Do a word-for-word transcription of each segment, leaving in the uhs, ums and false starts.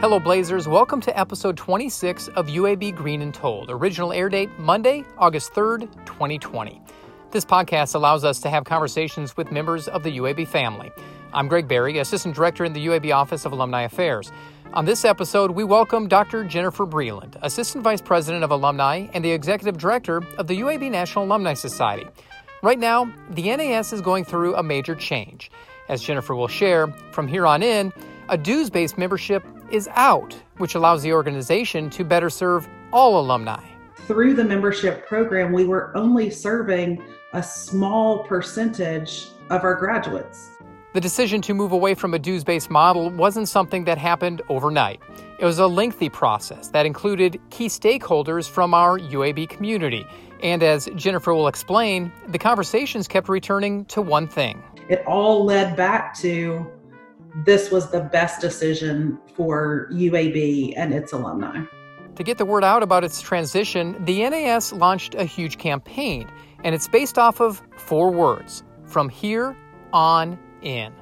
Hello Blazers, welcome to episode twenty-six of U A B Green and Told. Original air date Monday, August third, twenty twenty. This podcast allows us to have conversations with members of the U A B family. I'm Greg Berry, Assistant Director in the U A B Office of Alumni Affairs. On this episode, we welcome Doctor Jennifer Breland, Assistant Vice President of Alumni and the Executive Director of the U A B National Alumni Society. Right now, the N A S is going through a major change. As Jennifer will share, from here on in, a dues-based membership is out, which allows the organization to better serve all alumni. Through the membership program, we were only serving a small percentage of our graduates. The decision to move away from a dues-based model wasn't something that happened overnight. It was a lengthy process that included key stakeholders from our U A B community. And as Jennifer will explain, the conversations kept returning to one thing. It all led back to this was the best decision for U A B and its alumni. To get the word out about its transition, the N A S launched a huge campaign, and it's based off of four words, from here on in.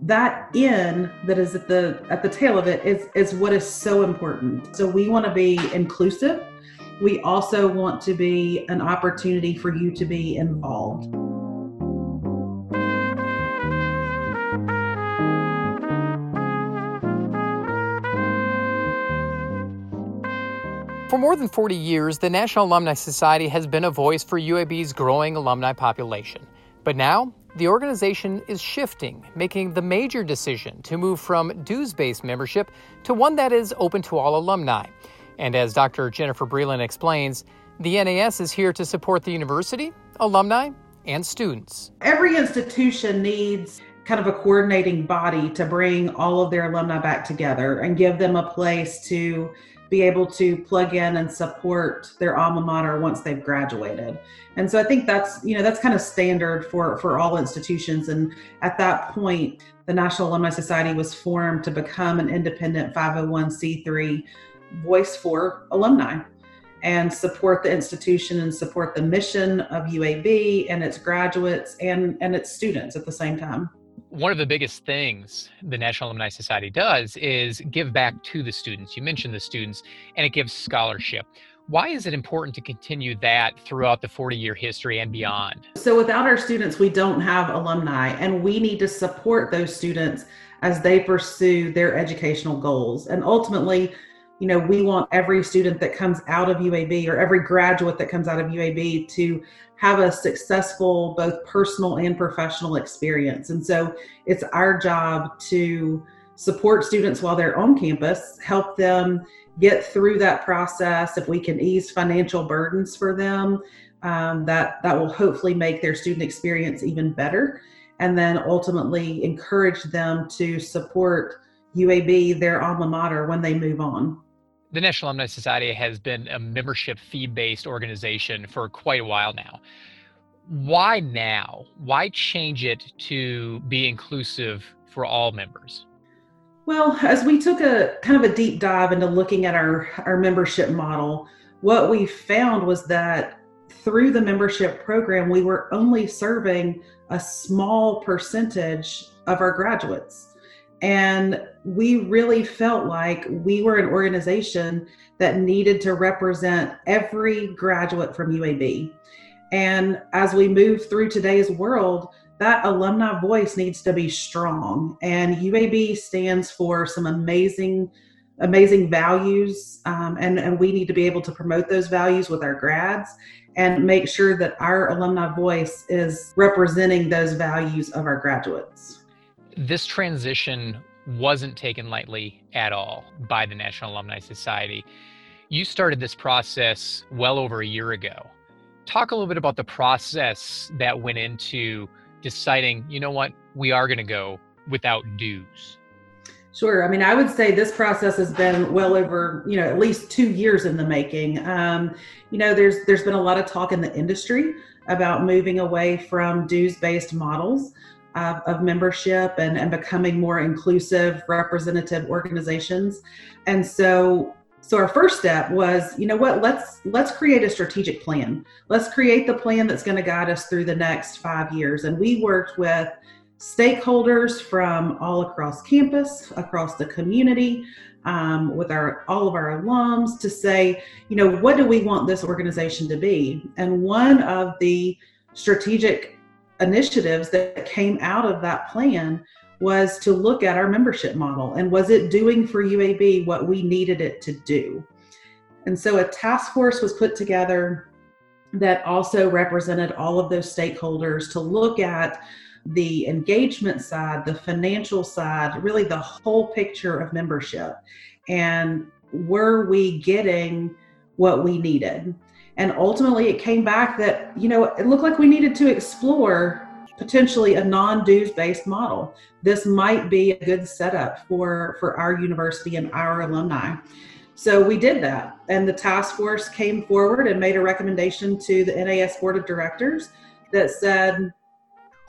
That in that is at the at the tail of it is, is what is so important. So we want to be inclusive. We also want to be an opportunity for you to be involved. For more than forty years, the National Alumni Society has been a voice for U A B's growing alumni population. But now, the organization is shifting, making the major decision to move from dues-based membership to one that is open to all alumni. And as Doctor Jennifer Breland explains, the N A S is here to support the university, alumni, and students. Every institution needs kind of a coordinating body to bring all of their alumni back together and give them a place to be able to plug in and support their alma mater once they've graduated. And so I think that's, you know, that's kind of standard for, for all institutions. And at that point, the National Alumni Society was formed to become an independent five oh one c three voice for alumni and support the institution and support the mission of U A B and its graduates and, and its students at the same time. One of the biggest things the National Alumni Society does is give back to the students. You mentioned the students, and it gives scholarship. Why is it important to continue that throughout the forty-year history and beyond? So without our students, we don't have alumni, and we need to support those students as they pursue their educational goals. And ultimately, you know, we want every student that comes out of U A B or every graduate that comes out of U A B to have a successful, both personal and professional experience. And so it's our job to support students while they're on campus, help them get through that process. If we can ease financial burdens for them, um, that, that will hopefully make their student experience even better. And then ultimately encourage them to support U A B, their alma mater, when they move on. The National Alumni Society has been a membership fee-based organization for quite a while now. Why now? Why change it to be inclusive for all members? Well, as we took a kind of a deep dive into looking at our, our membership model, what we found was that through the membership program, we were only serving a small percentage of our graduates. And we really felt like we were an organization that needed to represent every graduate from U A B. And as we move through today's world, that alumni voice needs to be strong. And U A B stands for some amazing, amazing values. Um, and, and we need to be able to promote those values with our grads and make sure that our alumni voice is representing those values of our graduates. This transition wasn't taken lightly at all by the National Alumni Society. You started this process well over a year ago. Talk a little bit about the process that went into deciding, you know what, we are going to go without dues. Sure. I mean, I would say this process has been well over, you know, at least two years in the making. Um, you know, there's there's been a lot of talk in the industry about moving away from dues-based models of membership and, and becoming more inclusive, representative organizations. And so, so our first step was, you know what, let's let's create a strategic plan. Let's create the plan that's going to guide us through the next five years. And we worked with stakeholders from all across campus, across the community, um, with our all of our alums to say, you know, what do we want this organization to be? And one of the strategic initiatives that came out of that plan was to look at our membership model and was it doing for U A B what we needed it to do? And so a task force was put together that also represented all of those stakeholders to look at the engagement side, the financial side, really the whole picture of membership. And were we getting what we needed? And ultimately it came back that, you know, it looked like we needed to explore potentially a non-dues based model. This might be a good setup for, for our university and our alumni. So we did that. And the task force came forward and made a recommendation to the N A S Board of Directors that said,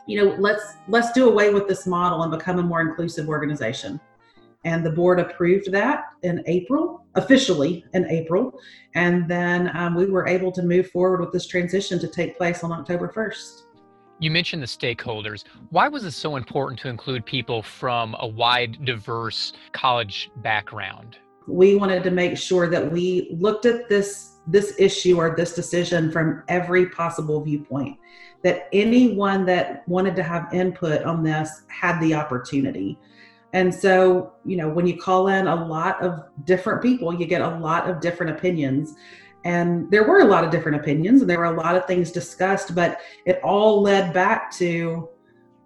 you know, let's let's do away with this model and become a more inclusive organization. And the board approved that in April, officially in April. And then um, we were able to move forward with this transition to take place on October first. You mentioned the stakeholders. Why was it so important to include people from a wide, diverse college background? We wanted to make sure that we looked at this this issue or this decision from every possible viewpoint, that anyone that wanted to have input on this had the opportunity. And so, you know, when you call in a lot of different people, you get a lot of different opinions. And there were a lot of different opinions and there were a lot of things discussed, but it all led back to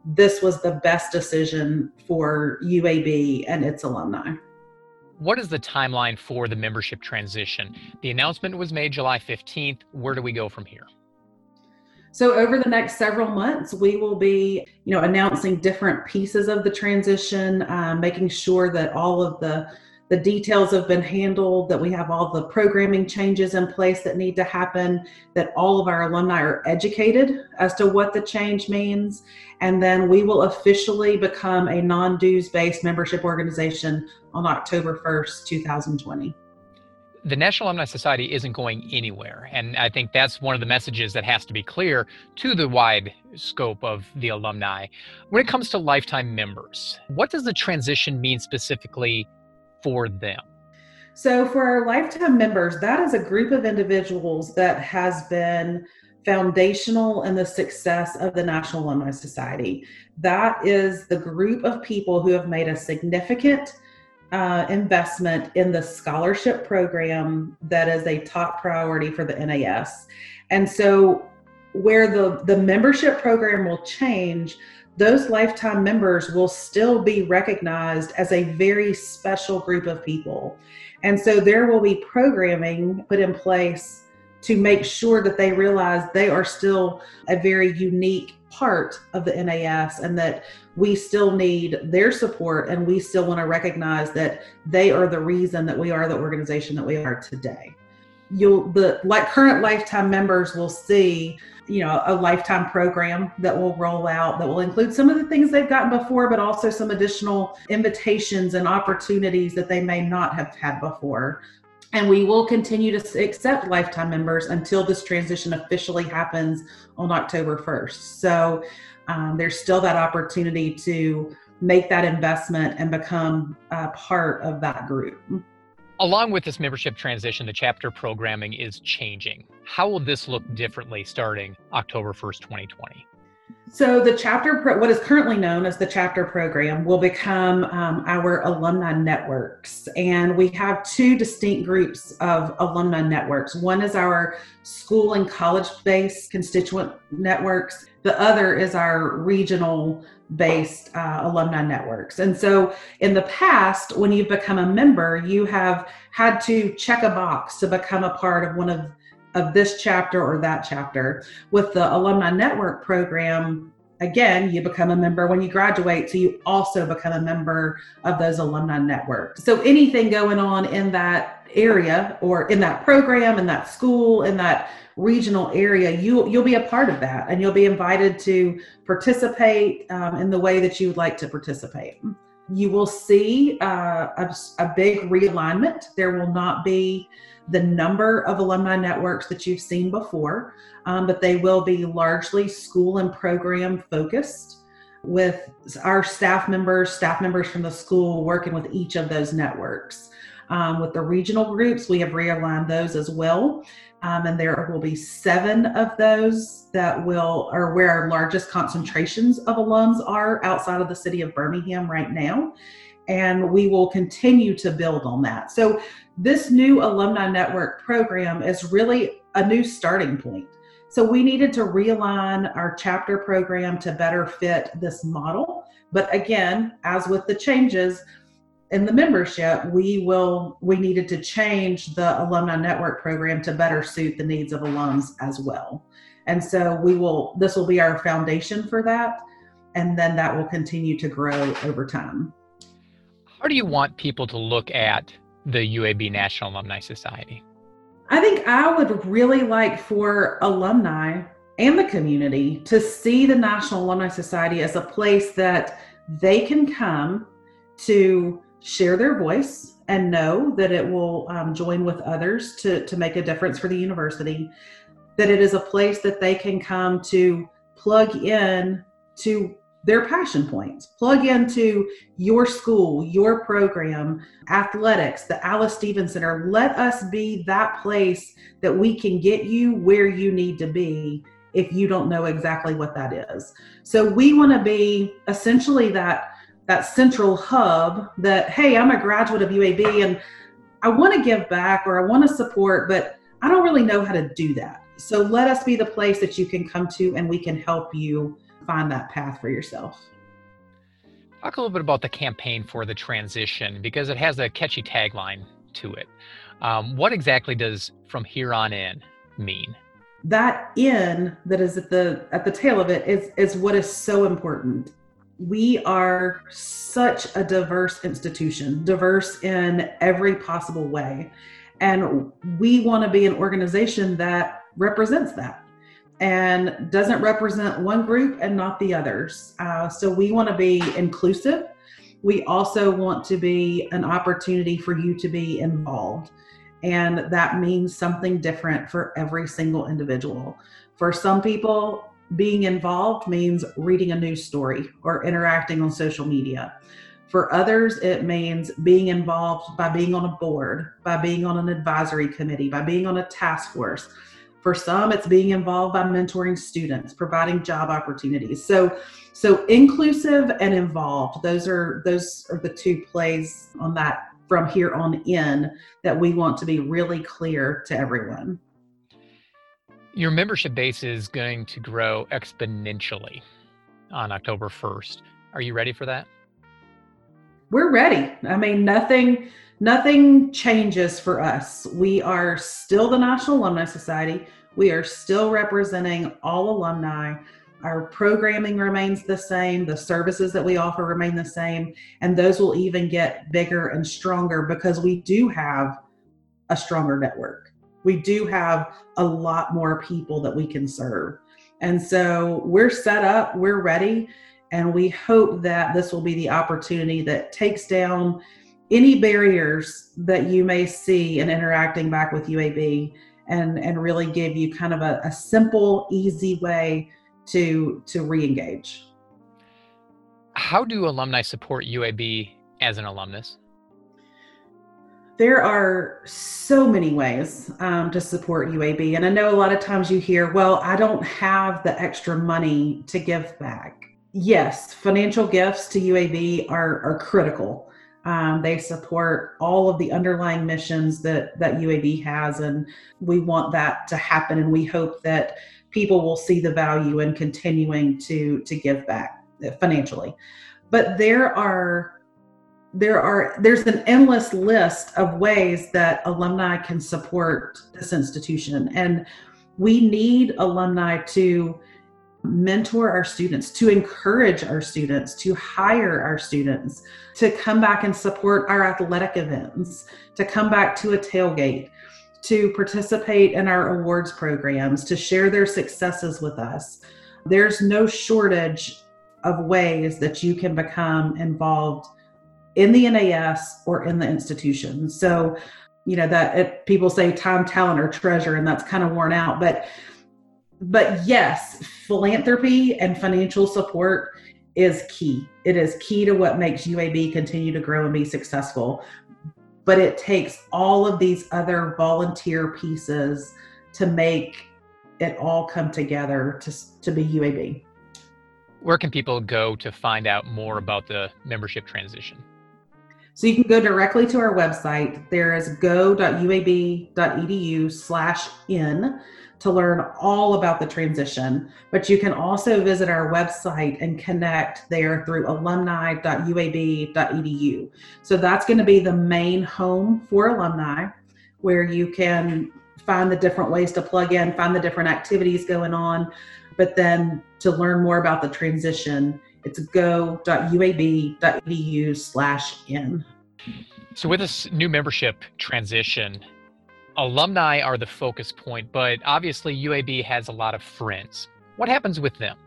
this was the best decision for U A B and its alumni. What is the timeline for the membership transition? The announcement was made July fifteenth. Where do we go from here? So over the next several months, we will be, you know, announcing different pieces of the transition, uh, making sure that all of the, the details have been handled, that we have all the programming changes in place that need to happen, that all of our alumni are educated as to what the change means. And then we will officially become a non-dues-based membership organization on October first, twenty twenty. The National Alumni Society isn't going anywhere. And I think that's one of the messages that has to be clear to the wide scope of the alumni. When it comes to lifetime members, what does the transition mean specifically for them? So for our lifetime members, that is a group of individuals that has been foundational in the success of the National Alumni Society. That is the group of people who have made a significant Uh, investment in the scholarship program that is a top priority for the N A S. And so where the, the membership program will change, those lifetime members will still be recognized as a very special group of people. And so there will be programming put in place to make sure that they realize they are still a very unique part of the N A S and that we still need their support and we still want to recognize that they are the reason that we are the organization that we are today. You'll the like current lifetime members will see, you know, a lifetime program that will roll out that will include some of the things they've gotten before, but also some additional invitations and opportunities that they may not have had before. And we will continue to accept lifetime members until this transition officially happens on October first. So um, there's still that opportunity to make that investment and become a part of that group. Along with this membership transition, the chapter programming is changing. How will this look differently starting October first, twenty twenty? So the chapter, pro- what is currently known as the chapter program, will become um, our alumni networks. And we have two distinct groups of alumni networks. One is our school and college-based constituent networks. The other is our regional-based uh, alumni networks. And so in the past, when you've become a member, you have had to check a box to become a part of one of of this chapter or that chapter. With the Alumni Network program, again, you become a member when you graduate, so you also become a member of those alumni networks. So anything going on in that area or in that program, in that school, in that regional area, you, you'll be a part of that and you'll be invited to participate um, in the way that you would like to participate. You will see uh, a, a big realignment. There will not be the number of alumni networks that you've seen before, um, but they will be largely school and program focused. with our staff members, staff members from the school working with each of those networks. Um, with the regional groups, we have realigned those as well. Um, and there will be seven of those that will, or where our largest concentrations of alums are outside of the city of Birmingham right now. And we will continue to build on that. So this new alumni network program is really a new starting point. So we needed to realign our chapter program to better fit this model. But again, as with the changes in the membership, we will we needed to change the alumni network program to better suit the needs of alums as well. And so we will this will be our foundation for that, and then that will continue to grow over time. How do you want people to look at the U A B National Alumni Society? I think I would really like for alumni and the community to see the National Alumni Society as a place that they can come to share their voice and know that it will um, join with others to, to make a difference for the university, that it is a place that they can come to plug in to their passion points, plug into your school, your program, athletics, the Alice Stevens Center. Let us be that place that we can get you where you need to be if you don't know exactly what that is. So we want to be essentially that that central hub that, hey, I'm a graduate of U A B and I want to give back or I want to support, but I don't really know how to do that. So let us be the place that you can come to and we can help you find that path for yourself. Talk a little bit about the campaign for the transition, because it has a catchy tagline to it. Um, what exactly does "from here on in" mean? That "in" that is at the at the tail of it is is what is so important. We are such a diverse institution, diverse in every possible way, and we want to be an organization that represents that and doesn't represent one group and not the others. Uh, so we want to be inclusive. We also want to be an opportunity for you to be involved. And that means something different for every single individual. For some people, being involved means reading a news story or interacting on social media. For others, it means being involved by being on a board, by being on an advisory committee, by being on a task force. For some, it's being involved by mentoring students, providing job opportunities. So, so inclusive and involved, those are those are the two plays on that "from here on in" that we want to be really clear to everyone. Your membership base is going to grow exponentially on October first. Are you ready for that? We're ready. I mean, nothing nothing changes for us. We are still the National Alumni Society. We are still representing all alumni. Our programming remains the same. The services that we offer remain the same. And those will even get bigger and stronger because we do have a stronger network. We do have a lot more people that we can serve. And so we're set up, we're ready. And we hope that this will be the opportunity that takes down any barriers that you may see in interacting back with U A B and, and really give you kind of a, a simple, easy way to, to re-engage. How do alumni support U A B as an alumnus? There are so many ways um, to support U A B. And I know a lot of times you hear, well, I don't have the extra money to give back. Yes, financial gifts to U A B are, are critical. Um, they support all of the underlying missions that, that U A B has, and we want that to happen, and we hope that people will see the value in continuing to, to give back financially. But there are, there are, there's an endless list of ways that alumni can support this institution, and we need alumni to mentor our students, to encourage our students, to hire our students, to come back and support our athletic events, to come back to a tailgate, to participate in our awards programs, to share their successes with us. There's no shortage of ways that you can become involved in the N A S or in the institution. So, you know, that it, people say time, talent, or treasure, and that's kind of worn out, but But yes, philanthropy and financial support is key. It is key to what makes U A B continue to grow and be successful. But it takes all of these other volunteer pieces to make it all come together to, to be U A B. Where can people go to find out more about the membership transition? So you can go directly to our website. There is go dot u a b dot e d u slash n to learn all about the transition, but you can also visit our website and connect there through alumni dot u a b dot e d u. So that's going to be the main home for alumni, where you can find the different ways to plug in, find the different activities going on, but then to learn more about the transition, it's go dot u a b dot e d u slash n. So with this new membership transition, alumni are the focus point, but obviously U A B has a lot of friends. What happens with them?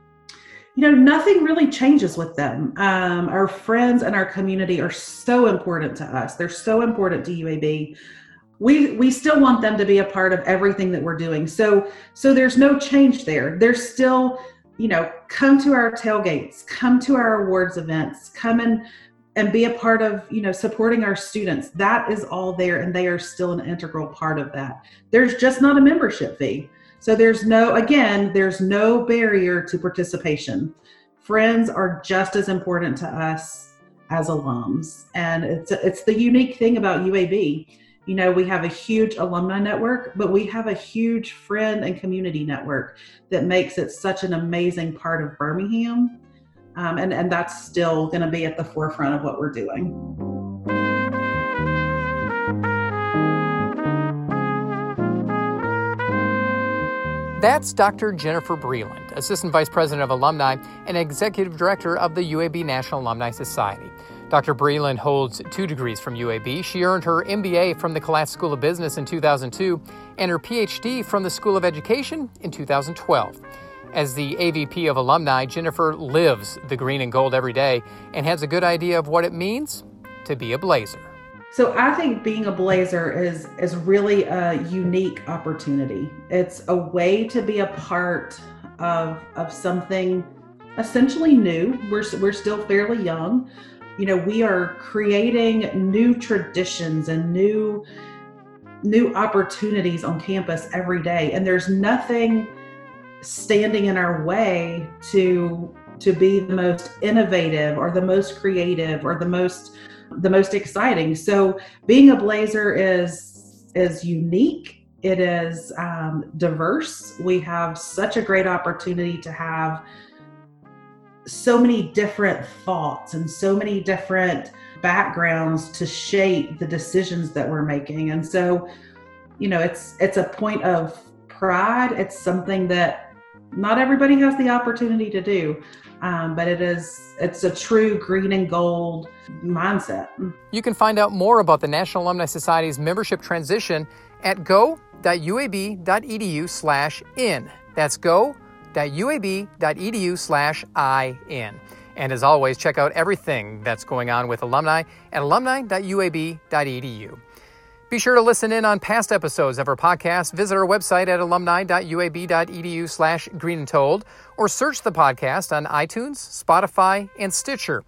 You know, nothing really changes with them. Um, our friends and our community are so important to us. They're so important to U A B. We we still want them to be a part of everything that we're doing. So so there's no change there. They're still, you know, come to our tailgates, come to our awards events, come and, and be a part of, you know, supporting our students. That is all there, and they are still an integral part of that. There's just not a membership fee. So there's no, again, there's no barrier to participation. Friends are just as important to us as alums. And it's it's the unique thing about U A B. You know, we have a huge alumni network, but we have a huge friend and community network that makes it such an amazing part of Birmingham. Um, and, and that's still going to be at the forefront of what we're doing. That's Doctor Jennifer Breland, Assistant Vice President of Alumni and Executive Director of the U A B National Alumni Society. Doctor Breland holds two degrees from U A B. She earned her M B A from the Collat School of Business in two thousand two and her P H D from the School of Education in two thousand twelve. As the A V P of Alumni, Jennifer lives the green and gold every day and has a good idea of what it means to be a Blazer. So I think being a Blazer is, is really a unique opportunity. It's a way to be a part of, of something essentially new. We're, we're still fairly young. You know, we are creating new traditions and new new opportunities on campus every day. And there's nothing standing in our way to to be the most innovative or the most creative or the most the most exciting. So being a Blazer is is unique. It is um, diverse. We have such a great opportunity to have so many different thoughts and so many different backgrounds to shape the decisions that we're making. And so, you know, it's it's a point of pride. It's something that not everybody has the opportunity to do, um, but it is it's a true green and gold mindset. You can find out more about the National Alumni Society's membership transition at go dot u a b dot e d u slash n. That's go. u a b dot e d u slash i n. And as always, check out everything that's going on with alumni at alumni dot u a b dot e d u. Be sure to listen in on past episodes of our podcast. Visit our website at alumni dot u a b dot e d u slash green and told, or search the podcast on iTunes, Spotify, and Stitcher.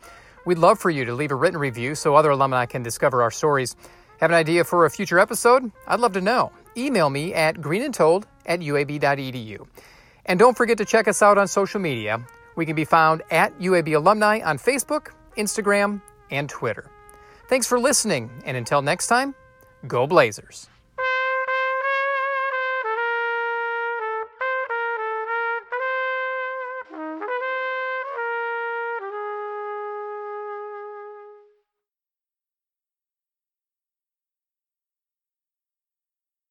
We'd love for you to leave a written review so other alumni can discover our stories. Have an idea for a future episode? I'd love to know. Email me at green and told at u a b dot e d u. And don't forget to check us out on social media. We can be found at U A B Alumni on Facebook, Instagram, and Twitter. Thanks for listening, and until next time, go Blazers!